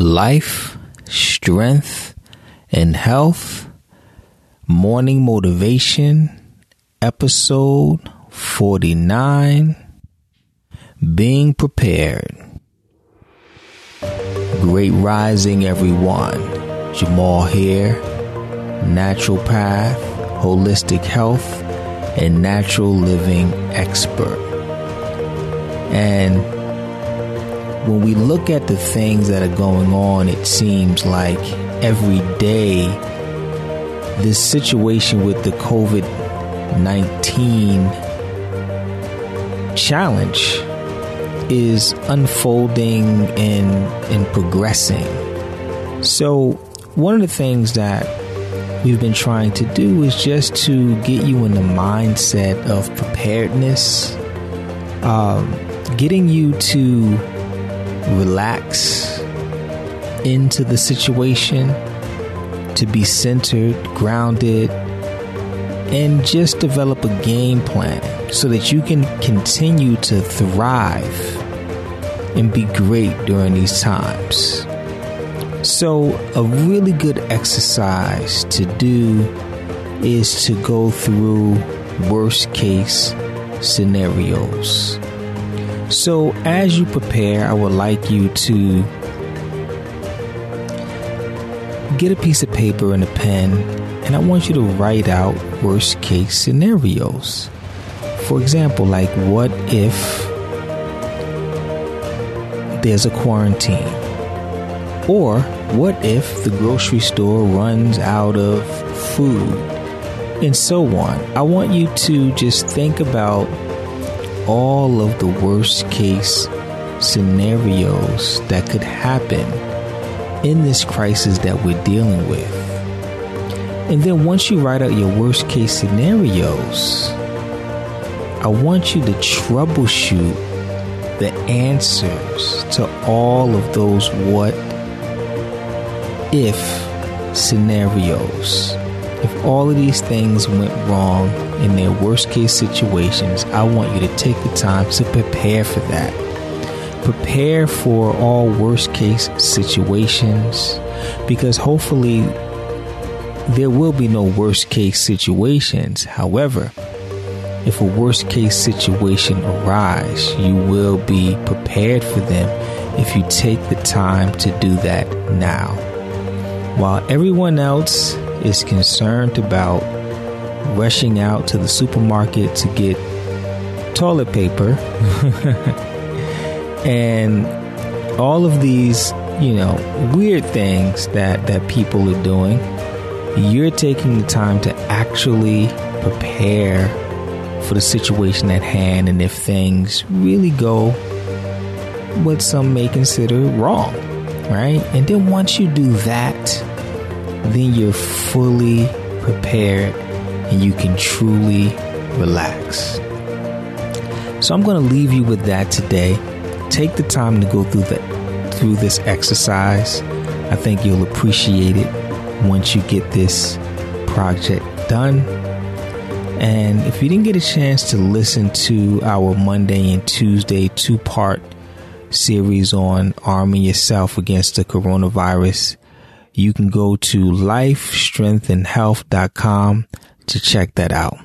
Life, Strength, and Health Morning Motivation, Episode 49, Being Prepared. Great Rising, everyone. Jamal here, naturopath, holistic health, and natural living expert. And when we look at the things that are going on, it seems like every day this situation with the COVID-19 challenge is unfolding and progressing. So one of the things that we've been trying to do is just to get you in the mindset of preparedness, getting you to relax into the situation, to be centered, grounded, and just develop a game plan so that you can continue to thrive and be great during these times. So a really good exercise to do is to go through worst case scenarios. So as you prepare, I would like you to get a piece of paper and a pen, and I want you to write out worst case scenarios. For example, like, what if there's a quarantine? Or what if the grocery store runs out of food? And so on. I want you to just think about all of the worst case scenarios that could happen in this crisis that we're dealing with. And then once you write out your worst case scenarios, I want you to troubleshoot the answers to all of those what if scenarios. If all of these things went wrong in their worst case situations, I want you to take the time to prepare for that. Prepare for all worst case situations, because hopefully there will be no worst case situations. However, if a worst case situation arises, you will be prepared for them if you take the time to do that now. While everyone else is concerned about rushing out to the supermarket to get toilet paper and all of these, weird things that people are doing, you're taking the time to actually prepare for the situation at hand, and if things really go what some may consider wrong, right? And then once you do that, then you're fully prepared and you can truly relax. So I'm going to leave you with that today. Take the time to go through this exercise. I think you'll appreciate it once you get this project done. And if you didn't get a chance to listen to our Monday and Tuesday two-part series on arming yourself against the coronavirus, you can go to lifestrengthandhealth.com to check that out.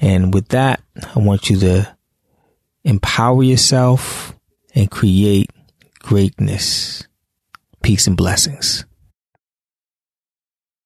And with that, I want you to empower yourself and create greatness. Peace and blessings.